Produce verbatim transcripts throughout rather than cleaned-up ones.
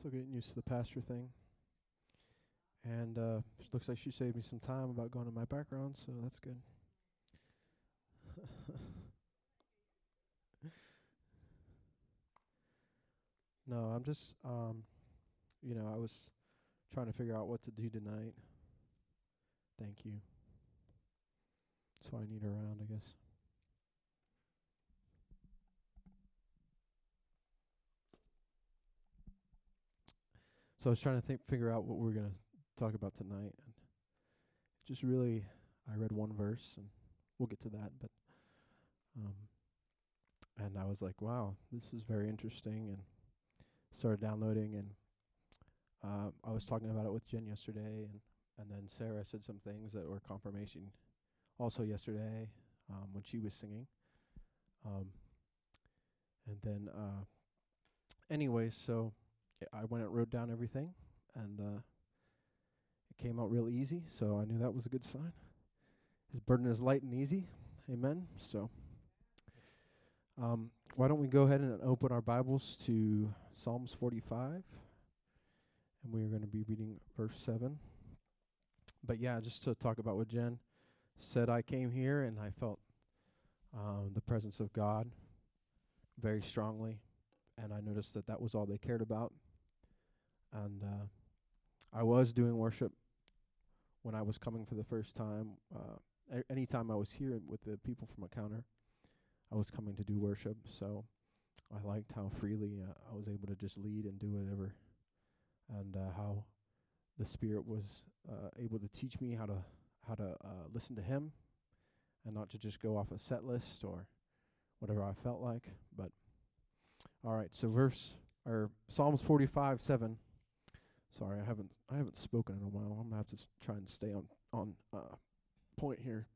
still getting used to the pastor thing. And uh, it looks like she saved me some time about going to my background, so that's good. No, I'm just, um, you know, I was trying to figure out what to do tonight. Thank you. That's why I need her around, I guess. So I was trying to think, figure out what we were going to talk about tonight. And just really, I read one verse, and we'll get to that. But, um, and I was like, wow, this is very interesting, and started downloading. And um, I was talking about it with Jen yesterday, and, and then Sarah said some things that were confirmation also yesterday um, when she was singing. Um, and then, uh, anyway, so... I went and wrote down everything, and uh, it came out real easy, so I knew that was a good sign. His burden is light and easy. Amen. So um, why don't we go ahead and open our Bibles to Psalms forty-five, and we're going to be reading verse seven. But yeah, just to talk about what Jen said, I came here, and I felt um, the presence of God very strongly, and I noticed that that was all they cared about. And uh, I was doing worship when I was coming for the first time. Uh, a- Any time I was here with the people from Encounter, I was coming to do worship. So I liked how freely uh, I was able to just lead and do whatever, and uh, how the Spirit was uh, able to teach me how to how to uh, listen to Him, and not to just go off a set list or whatever I felt like. But all right, so verse or Psalms forty-five, seven. Sorry, I haven't I haven't spoken in a while. I'm gonna have to s- try and stay on on uh, point here.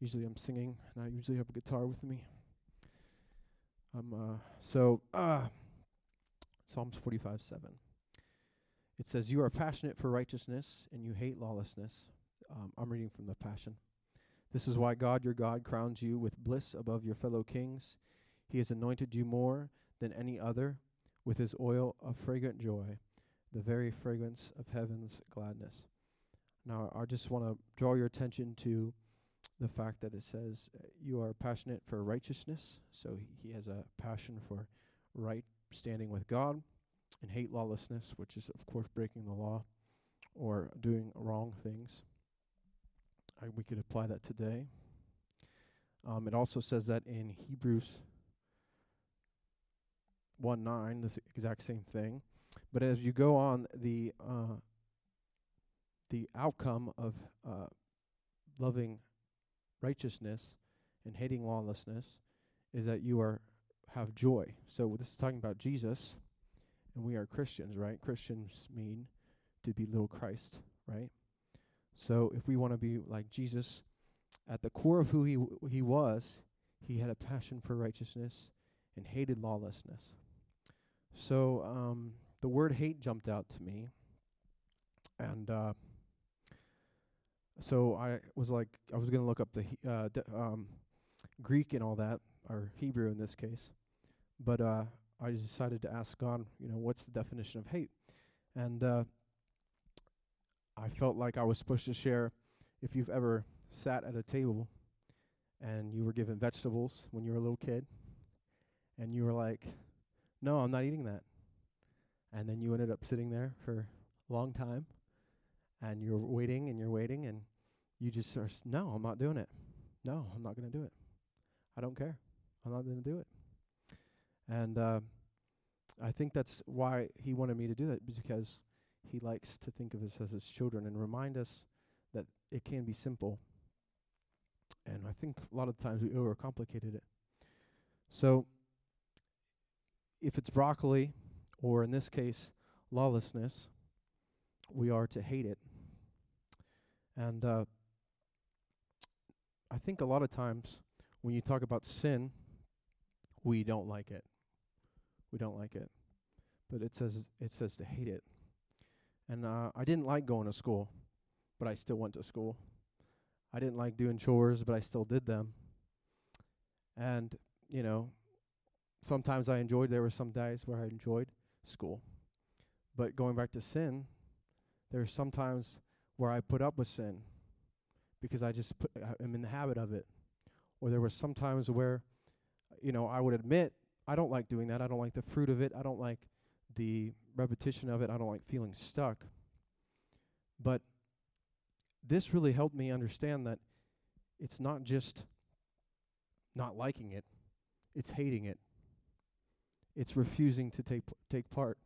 Usually I'm singing, and I usually have a guitar with me. I'm uh so uh Psalms forty-five, seven. It says, "You are passionate for righteousness, and you hate lawlessness." Um, I'm reading from the Passion. "This is why God, your God, crowns you with bliss above your fellow kings. He has anointed you more than any other with his oil of fragrant joy, the very fragrance of heaven's gladness." Now, I just want to draw your attention to the fact that it says uh, you are passionate for righteousness. So he, he has a passion for right standing with God, and hate lawlessness, which is, of course, breaking the law or doing wrong things. I, we could apply that today. Um, it also says that in Hebrews one nine, this exact same thing. But as you go on, the uh, the outcome of uh, loving righteousness and hating lawlessness is that you are have joy. So this is talking about Jesus, and we are Christians, right? Christians mean to be little Christ, right? So if we want to be like Jesus, at the core of who he w- he was, he had a passion for righteousness and hated lawlessness. So um, the word hate jumped out to me, and uh, so I was like, I was going to look up the he- uh, de- um, Greek and all that, or Hebrew in this case, but uh, I decided to ask God, you know, what's the definition of hate? And uh, I felt like I was supposed to share, if you've ever sat at a table and you were given vegetables when you were a little kid, and you were like, no, I'm not eating that. And then you ended up sitting there for a long time, and you're waiting and you're waiting, and you just are, no, I'm not doing it. No, I'm not going to do it. I don't care. I'm not going to do it. And uh, I think that's why he wanted me to do that, because he likes to think of us as his children and remind us that it can be simple. And I think a lot of times we overcomplicated it. So if it's broccoli, or in this case, lawlessness, we are to hate it. And uh, I think a lot of times when you talk about sin, we don't like it. We don't like it. But it says it says to hate it. And uh, I didn't like going to school, but I still went to school. I didn't like doing chores, but I still did them. And, you know, sometimes I enjoyed, there were some days where I enjoyed school, But going back to sin, there's sometimes where I put up with sin because I just put, I'm in the habit of it. Or there were some times where, you know, I would admit I don't like doing that. I don't like the fruit of it. I don't like the repetition of it. I don't like feeling stuck. But this really helped me understand that it's not just not liking it. It's hating it. It's refusing to take take part.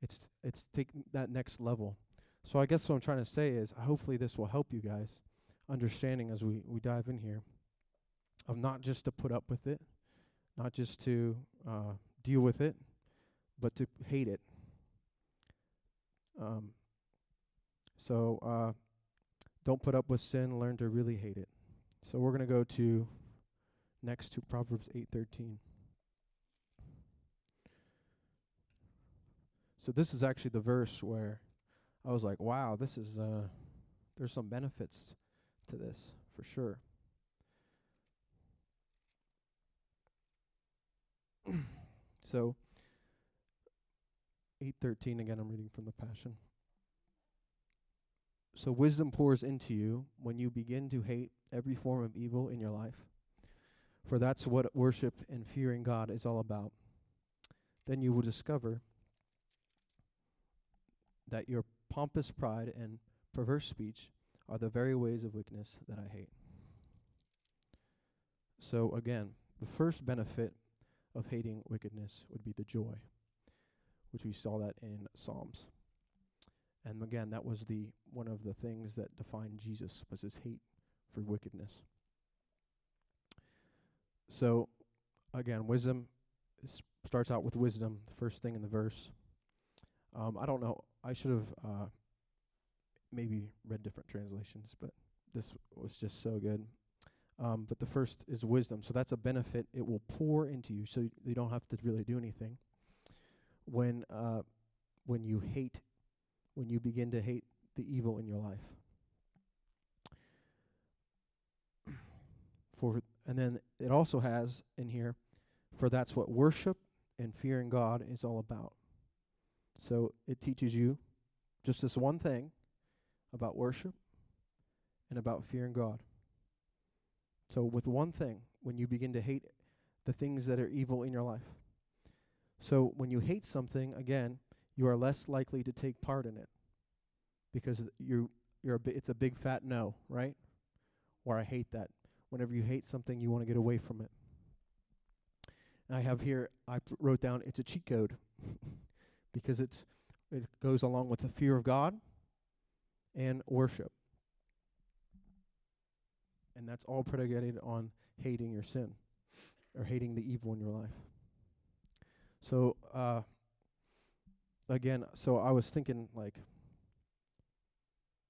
It's it's take that next level. So I guess what I'm trying to say is hopefully this will help you guys understanding as we, we dive in here of not just to put up with it, not just to uh, deal with it, but to hate it. Um. So uh, don't put up with sin. Learn to really hate it. So we're going to go to next to Proverbs eight thirteen. So this is actually the verse where I was like, wow, this is, uh, there's some benefits to this for sure. So eight thirteen, again, I'm reading from the Passion. So wisdom pours into you when you begin to hate every form of evil in your life. For that's what worship and fearing God is all about. Then you will discover that your pompous pride and perverse speech are the very ways of wickedness that I hate. So again, the first benefit of hating wickedness would be the joy, which we saw that in Psalms. And again, that was the one of the things that defined Jesus, was his hate for wickedness. So, again, wisdom is, starts out with wisdom, the first thing in the verse. Um, I don't know. I should have uh, maybe read different translations, but this was just so good. Um, but the first is wisdom. So that's a benefit. It will pour into you, so you don't have to really do anything. When uh, when you hate, when you begin to hate the evil in your life. For And then it also has in here, for that's what worship and fearing God is all about. So it teaches you just this one thing about worship and about fearing God. So with one thing, when you begin to hate the things that are evil in your life. So when you hate something, again, you are less likely to take part in it because you you're a bi- it's a big fat no, right? Or I hate that. Whenever you hate something, you want to get away from it. And I have here, I p- wrote down, it's a cheat code because it's it goes along with the fear of God and worship. And that's all predicated on hating your sin or hating the evil in your life. So, uh, again, so I was thinking, like,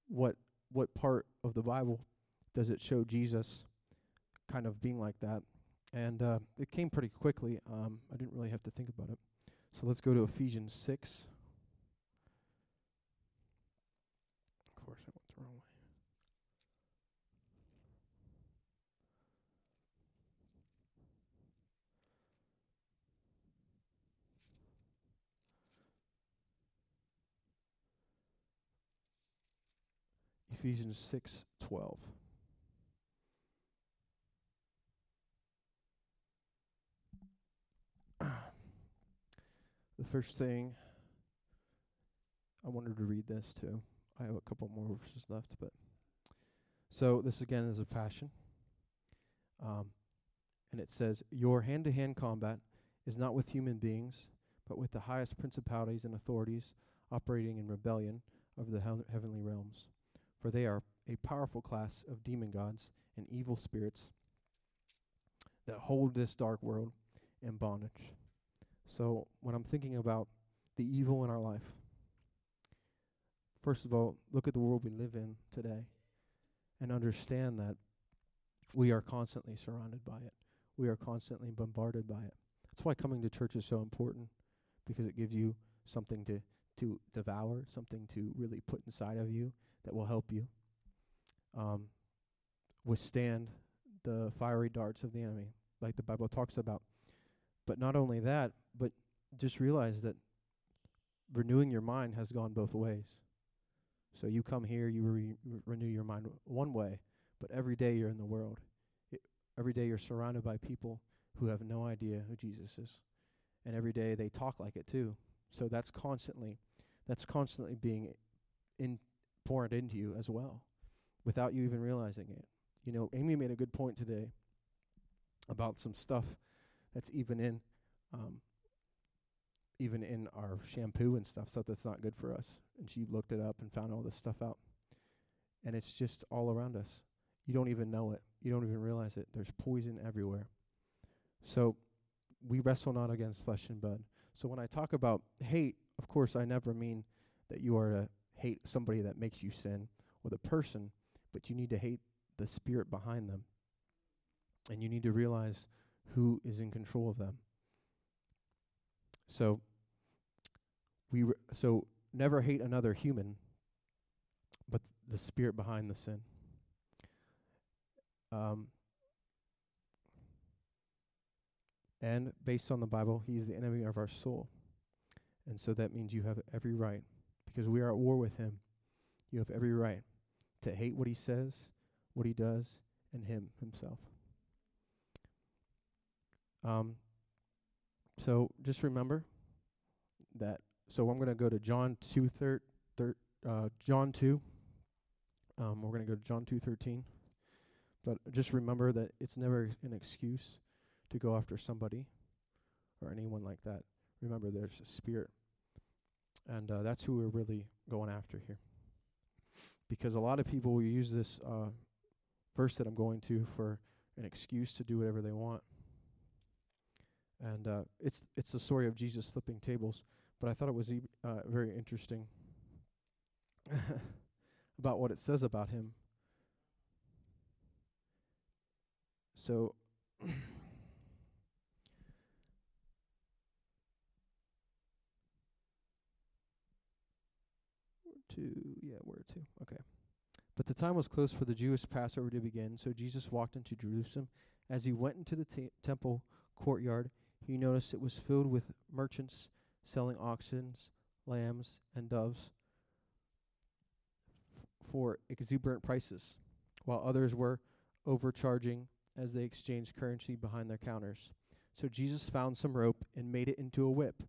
what what part of the Bible does it show Jesus kind of being like that? And uh, it came pretty quickly. Um, I didn't really have to think about it. So let's go to Ephesians six. Of course, I went the wrong way. Ephesians six twelve. The first thing, I wanted to read this too. I have a couple more verses left, but so this again is a Passion. Um, and it says, your hand-to-hand combat is not with human beings, but with the highest principalities and authorities operating in rebellion over the he- heavenly realms. For they are a powerful class of demon gods and evil spirits that hold this dark world in bondage. So when I'm thinking about the evil in our life, first of all, look at the world we live in today and understand that we are constantly surrounded by it. We are constantly bombarded by it. That's why coming to church is so important, because it gives you something to, to devour, something to really put inside of you that will help you um, withstand the fiery darts of the enemy, like the Bible talks about. But not only that, but just realize that renewing your mind has gone both ways. So you come here, you re- renew your mind one way, but every day you're in the world. It, every day you're surrounded by people who have no idea who Jesus is. And every day they talk like it too. So that's constantly, that's constantly being in, poured into you as well, without you even realizing it. You know, Amy made a good point today about some stuff that's even in, um, even in our shampoo and stuff, stuff that's not good for us. And she looked it up and found all this stuff out. And it's just all around us. You don't even know it. You don't even realize it. There's poison everywhere. So we wrestle not against flesh and blood. So when I talk about hate, of course, I never mean that you are to hate somebody that makes you sin or the person, but you need to hate the spirit behind them. And you need to realize who is in control of them. So we re- so never hate another human, but the spirit behind the sin. Um, and based on the Bible, he's the enemy of our soul. And so that means you have every right, because we are at war with him. You have every right to hate what he says, what he does, and him himself. Um, so just remember that. So I'm going to go to John two thir- thir- uh, John two. Um, we're going to go to John two thirteen. But just remember that it's never an excuse to go after somebody or anyone like that. Remember, there's a spirit, and uh, that's who we're really going after here. Because a lot of people will use this uh, verse that I'm going to for an excuse to do whatever they want. And uh, it's it's the story of Jesus flipping tables, but I thought it was e- uh, very interesting about what it says about him. So two, yeah, where two? Okay. But the time was close for the Jewish Passover to begin, so Jesus walked into Jerusalem. As he went into the ta- temple courtyard, he noticed it was filled with merchants selling oxen, lambs, and doves f- for exuberant prices, while others were overcharging as they exchanged currency behind their counters. So Jesus found some rope and made it into a whip.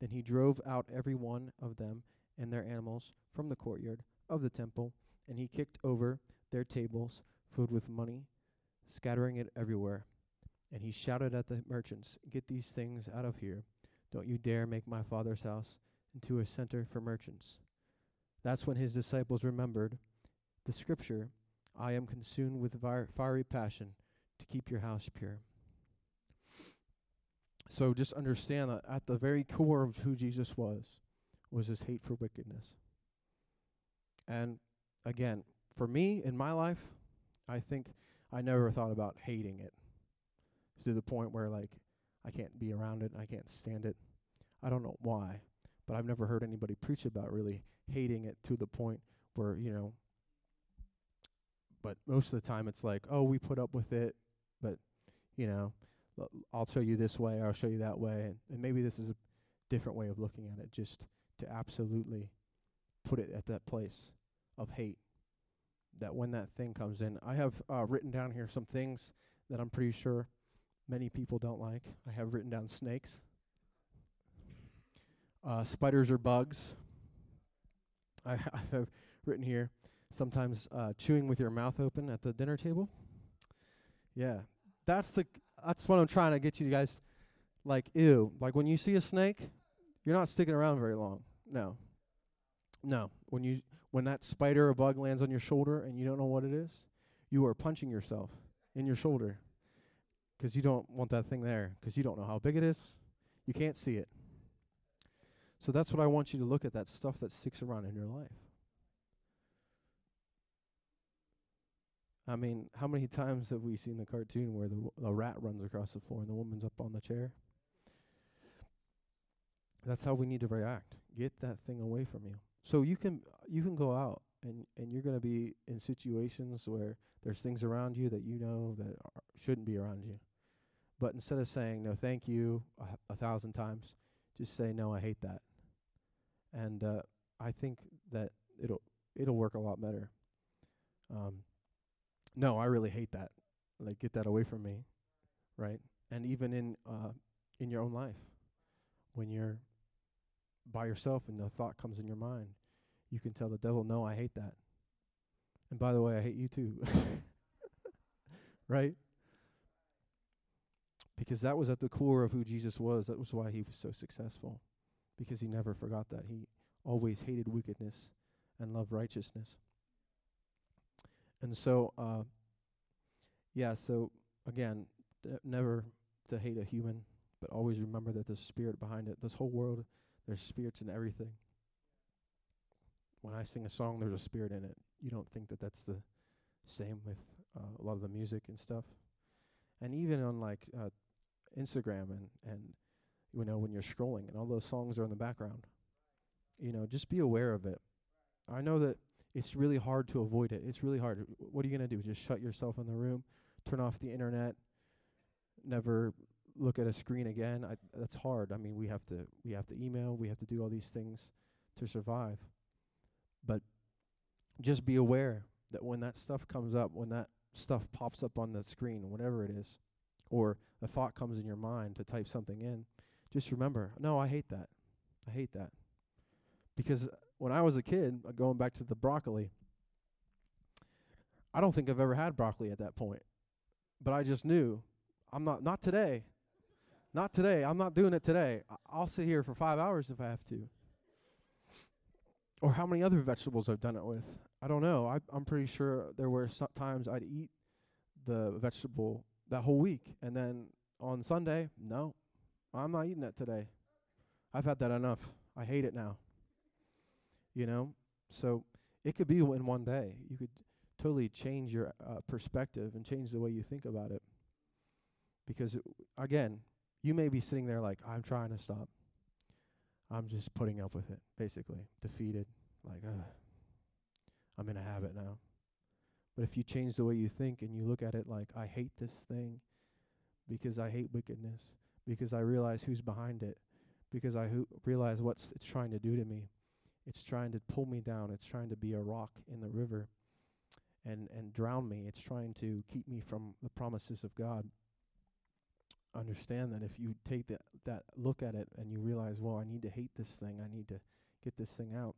Then he drove out every one of them and their animals from the courtyard of the temple, and he kicked over their tables filled with money, scattering it everywhere. And he shouted at the merchants, "Get these things out of here. Don't you dare make my Father's house into a center for merchants." That's when his disciples remembered the scripture, "I am consumed with vir- fiery passion to keep your house pure." So just understand that at the very core of who Jesus was, was his hate for wickedness. And again, for me, in my life, I think I never thought about hating it to the point where, like, I can't be around it, I can't stand it. I don't know why, but I've never heard anybody preach about really hating it to the point where, you know, but most of the time it's like, oh, we put up with it, but, you know, l- I'll show you this way, or I'll show you that way, and, and maybe this is a different way of looking at it, just to absolutely put it at that place of hate, that when that thing comes in. I have uh, written down here some things that I'm pretty sure many people don't like. I have written down snakes, uh, spiders or bugs. I, I have written here sometimes uh, chewing with your mouth open at the dinner table. Yeah, that's the that's what I'm trying to get you guys. Like, ew, like when you see a snake, you're not sticking around very long. No, no. When you when that spider or bug lands on your shoulder and you don't know what it is, you are punching yourself in your shoulder. Because you don't want that thing there, because you don't know how big it is. You can't see it. So that's what I want you to look at, that stuff that sticks around in your life. I mean, how many times have we seen the cartoon where the, w- the rat runs across the floor and the woman's up on the chair? That's how we need to react. Get that thing away from you. So you can you can go out, and, and you're going to be in situations where there's things around you that you know that are, shouldn't be around you. But instead of saying, no, thank you, a, a thousand times, just say, no, I hate that. and uh, I think that it'll it'll work a lot better. Um, no, I really hate that. Like, get that away from me, right? And even in uh, in your own life, when you're by yourself and the thought comes in your mind, you can tell the devil, "No, I hate that. And by the way, I hate you too." Right? Because that was at the core of who Jesus was. That was why he was so successful, because he never forgot that. He always hated wickedness and loved righteousness. And so, uh, yeah, so again, d- never to hate a human, but always remember that there's spirit behind it. This whole world, there's spirits in everything. When I sing a song, there's a spirit in it. You don't think that that's the same with uh, a lot of the music and stuff. And even on like uh, Instagram and, and, you know, when you're scrolling and all those songs are in the background, you know, just be aware of it. I know that it's really hard to avoid it. It's really hard. What are you going to do? Just shut yourself in the room, turn off the internet, never look at a screen again? I, that's hard. I mean, we have to we have to email. We have to do all these things to survive. But just be aware that when that stuff comes up, when that stuff pops up on the screen, whatever it is, or a thought comes in your mind to type something in, just remember, no, I hate that. I hate that. Because when I was a kid, uh, going back to the broccoli, I don't think I've ever had broccoli at that point. But I just knew, I'm not, not today. Not today. I'm not doing it today. I- I'll sit here for five hours if I have to. Or how many other vegetables I've done it with. I don't know. I, I'm pretty sure there were so- times I'd eat the vegetable that whole week. And then on Sunday, no, I'm not eating that today. I've had that enough. I hate it now. You know, so it could be w- in one day. You could totally change your uh, perspective and change the way you think about it. Because, it w- again, you may be sitting there like, I'm trying to stop. I'm just putting up with it, basically. Defeated, like, ugh, I'm in a habit now. But if you change the way you think and you look at it like, I hate this thing because I hate wickedness, because I realize who's behind it, because I ho- realize what it's trying to do to me. It's trying to pull me down. It's trying to be a rock in the river and, and drown me. It's trying to keep me from the promises of God. Understand that if you take that, that look at it and you realize, well, I need to hate this thing. I need to get this thing out.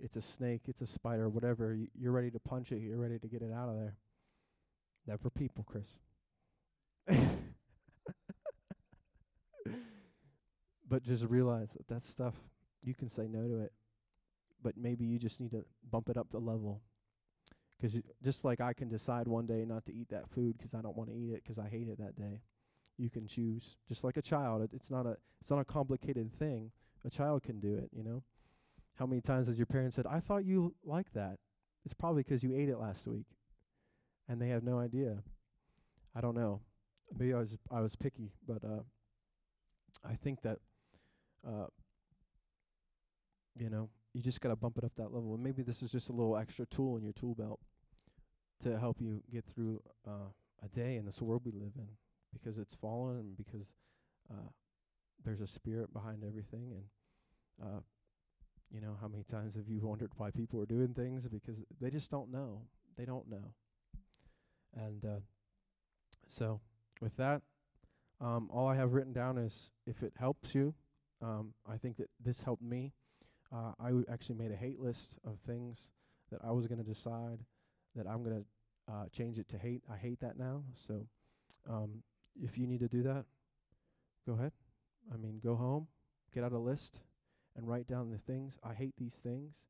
It's a snake. It's a spider, whatever. Y- you're ready to punch it. You're ready to get it out of there. Not for people, Chris. But just realize that that stuff, you can say no to it. But maybe you just need to bump it up the level. Because just like I can decide one day not to eat that food because I don't want to eat it because I hate it that day, you can choose. Just like a child, it, it's not a it's not a complicated thing. A child can do it, you know. How many times has your parents said, "I thought you liked that"? It's probably because you ate it last week, and they have no idea. I don't know. Maybe I was I was picky, but uh, I think that. Uh, You know, you just got to bump it up that level. And maybe this is just a little extra tool in your tool belt to help you get through uh, a day in this world we live in, because it's fallen and because uh, there's a spirit behind everything. And, uh, you know, how many times have you wondered why people are doing things? Because they just don't know. They don't know. And uh, so with that, um, all I have written down is, if it helps you, um, I think that this helped me. Uh, I w- actually made a hate list of things that I was going to decide that I'm going to uh, change it to hate. I hate that now. So um, if you need to do that, go ahead. I mean, go home, get out a list, and write down the things. I hate these things.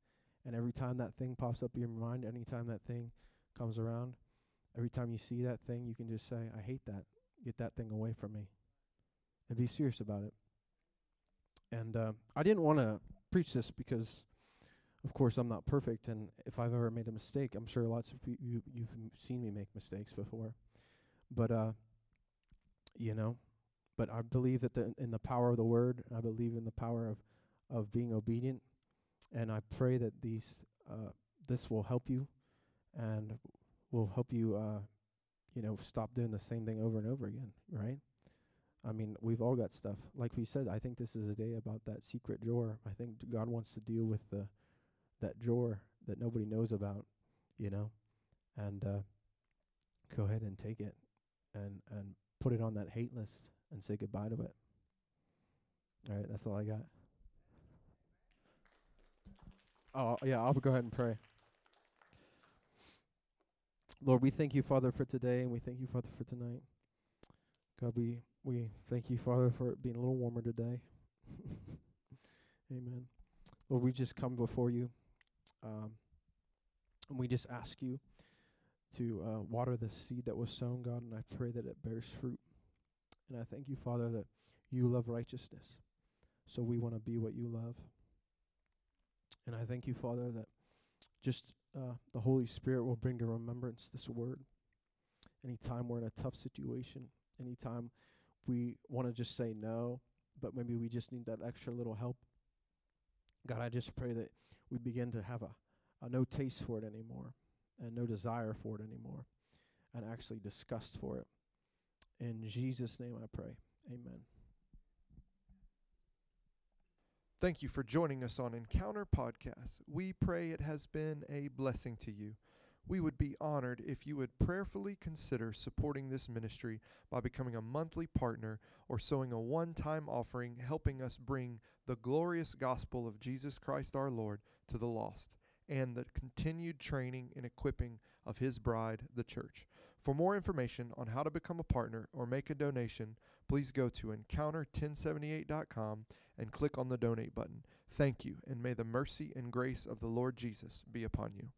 And every time that thing pops up in your mind, any time that thing comes around, every time you see that thing, you can just say, I hate that. Get that thing away from me. And be serious about it. And uh, I didn't want to preach this because, of course, I'm not perfect, and if I've ever made a mistake, I'm sure lots of you, you you've seen me make mistakes before. But uh, you know, but I believe that the, in the power of the word. I believe in the power of, of being obedient, and I pray that these uh, this will help you, and will help you, uh, you know, stop doing the same thing over and over again. Right? I mean, we've all got stuff. Like we said, I think this is a day about that secret drawer. I think God wants to deal with the that drawer that nobody knows about, you know, and uh, go ahead and take it and and put it on that hate list and say goodbye to it. All right, that's all I got. Oh, yeah, I'll go ahead and pray. Lord, we thank you, Father, for today, and we thank you, Father, for tonight. God, we, we thank you, Father, for it being a little warmer today. Amen. Lord, we just come before you, um, and we just ask you to uh, water the seed that was sown, God, and I pray that it bears fruit. And I thank you, Father, that you love righteousness, so we want to be what you love. And I thank you, Father, that just uh, the Holy Spirit will bring to remembrance this word. Anytime we're in a tough situation, anytime we want to just say no, but maybe we just need that extra little help, God, I just pray that we begin to have a, a no taste for it anymore and no desire for it anymore and actually disgust for it. In Jesus' name I pray. Amen. Thank you for joining us on Encounter Podcast. We pray it has been a blessing to you. We would be honored if you would prayerfully consider supporting this ministry by becoming a monthly partner or sowing a one-time offering, helping us bring the glorious gospel of Jesus Christ our Lord to the lost and the continued training and equipping of his bride, the church. For more information on how to become a partner or make a donation, please go to encounter ten seventy-eight dot com and click on the donate button. Thank you, and may the mercy and grace of the Lord Jesus be upon you.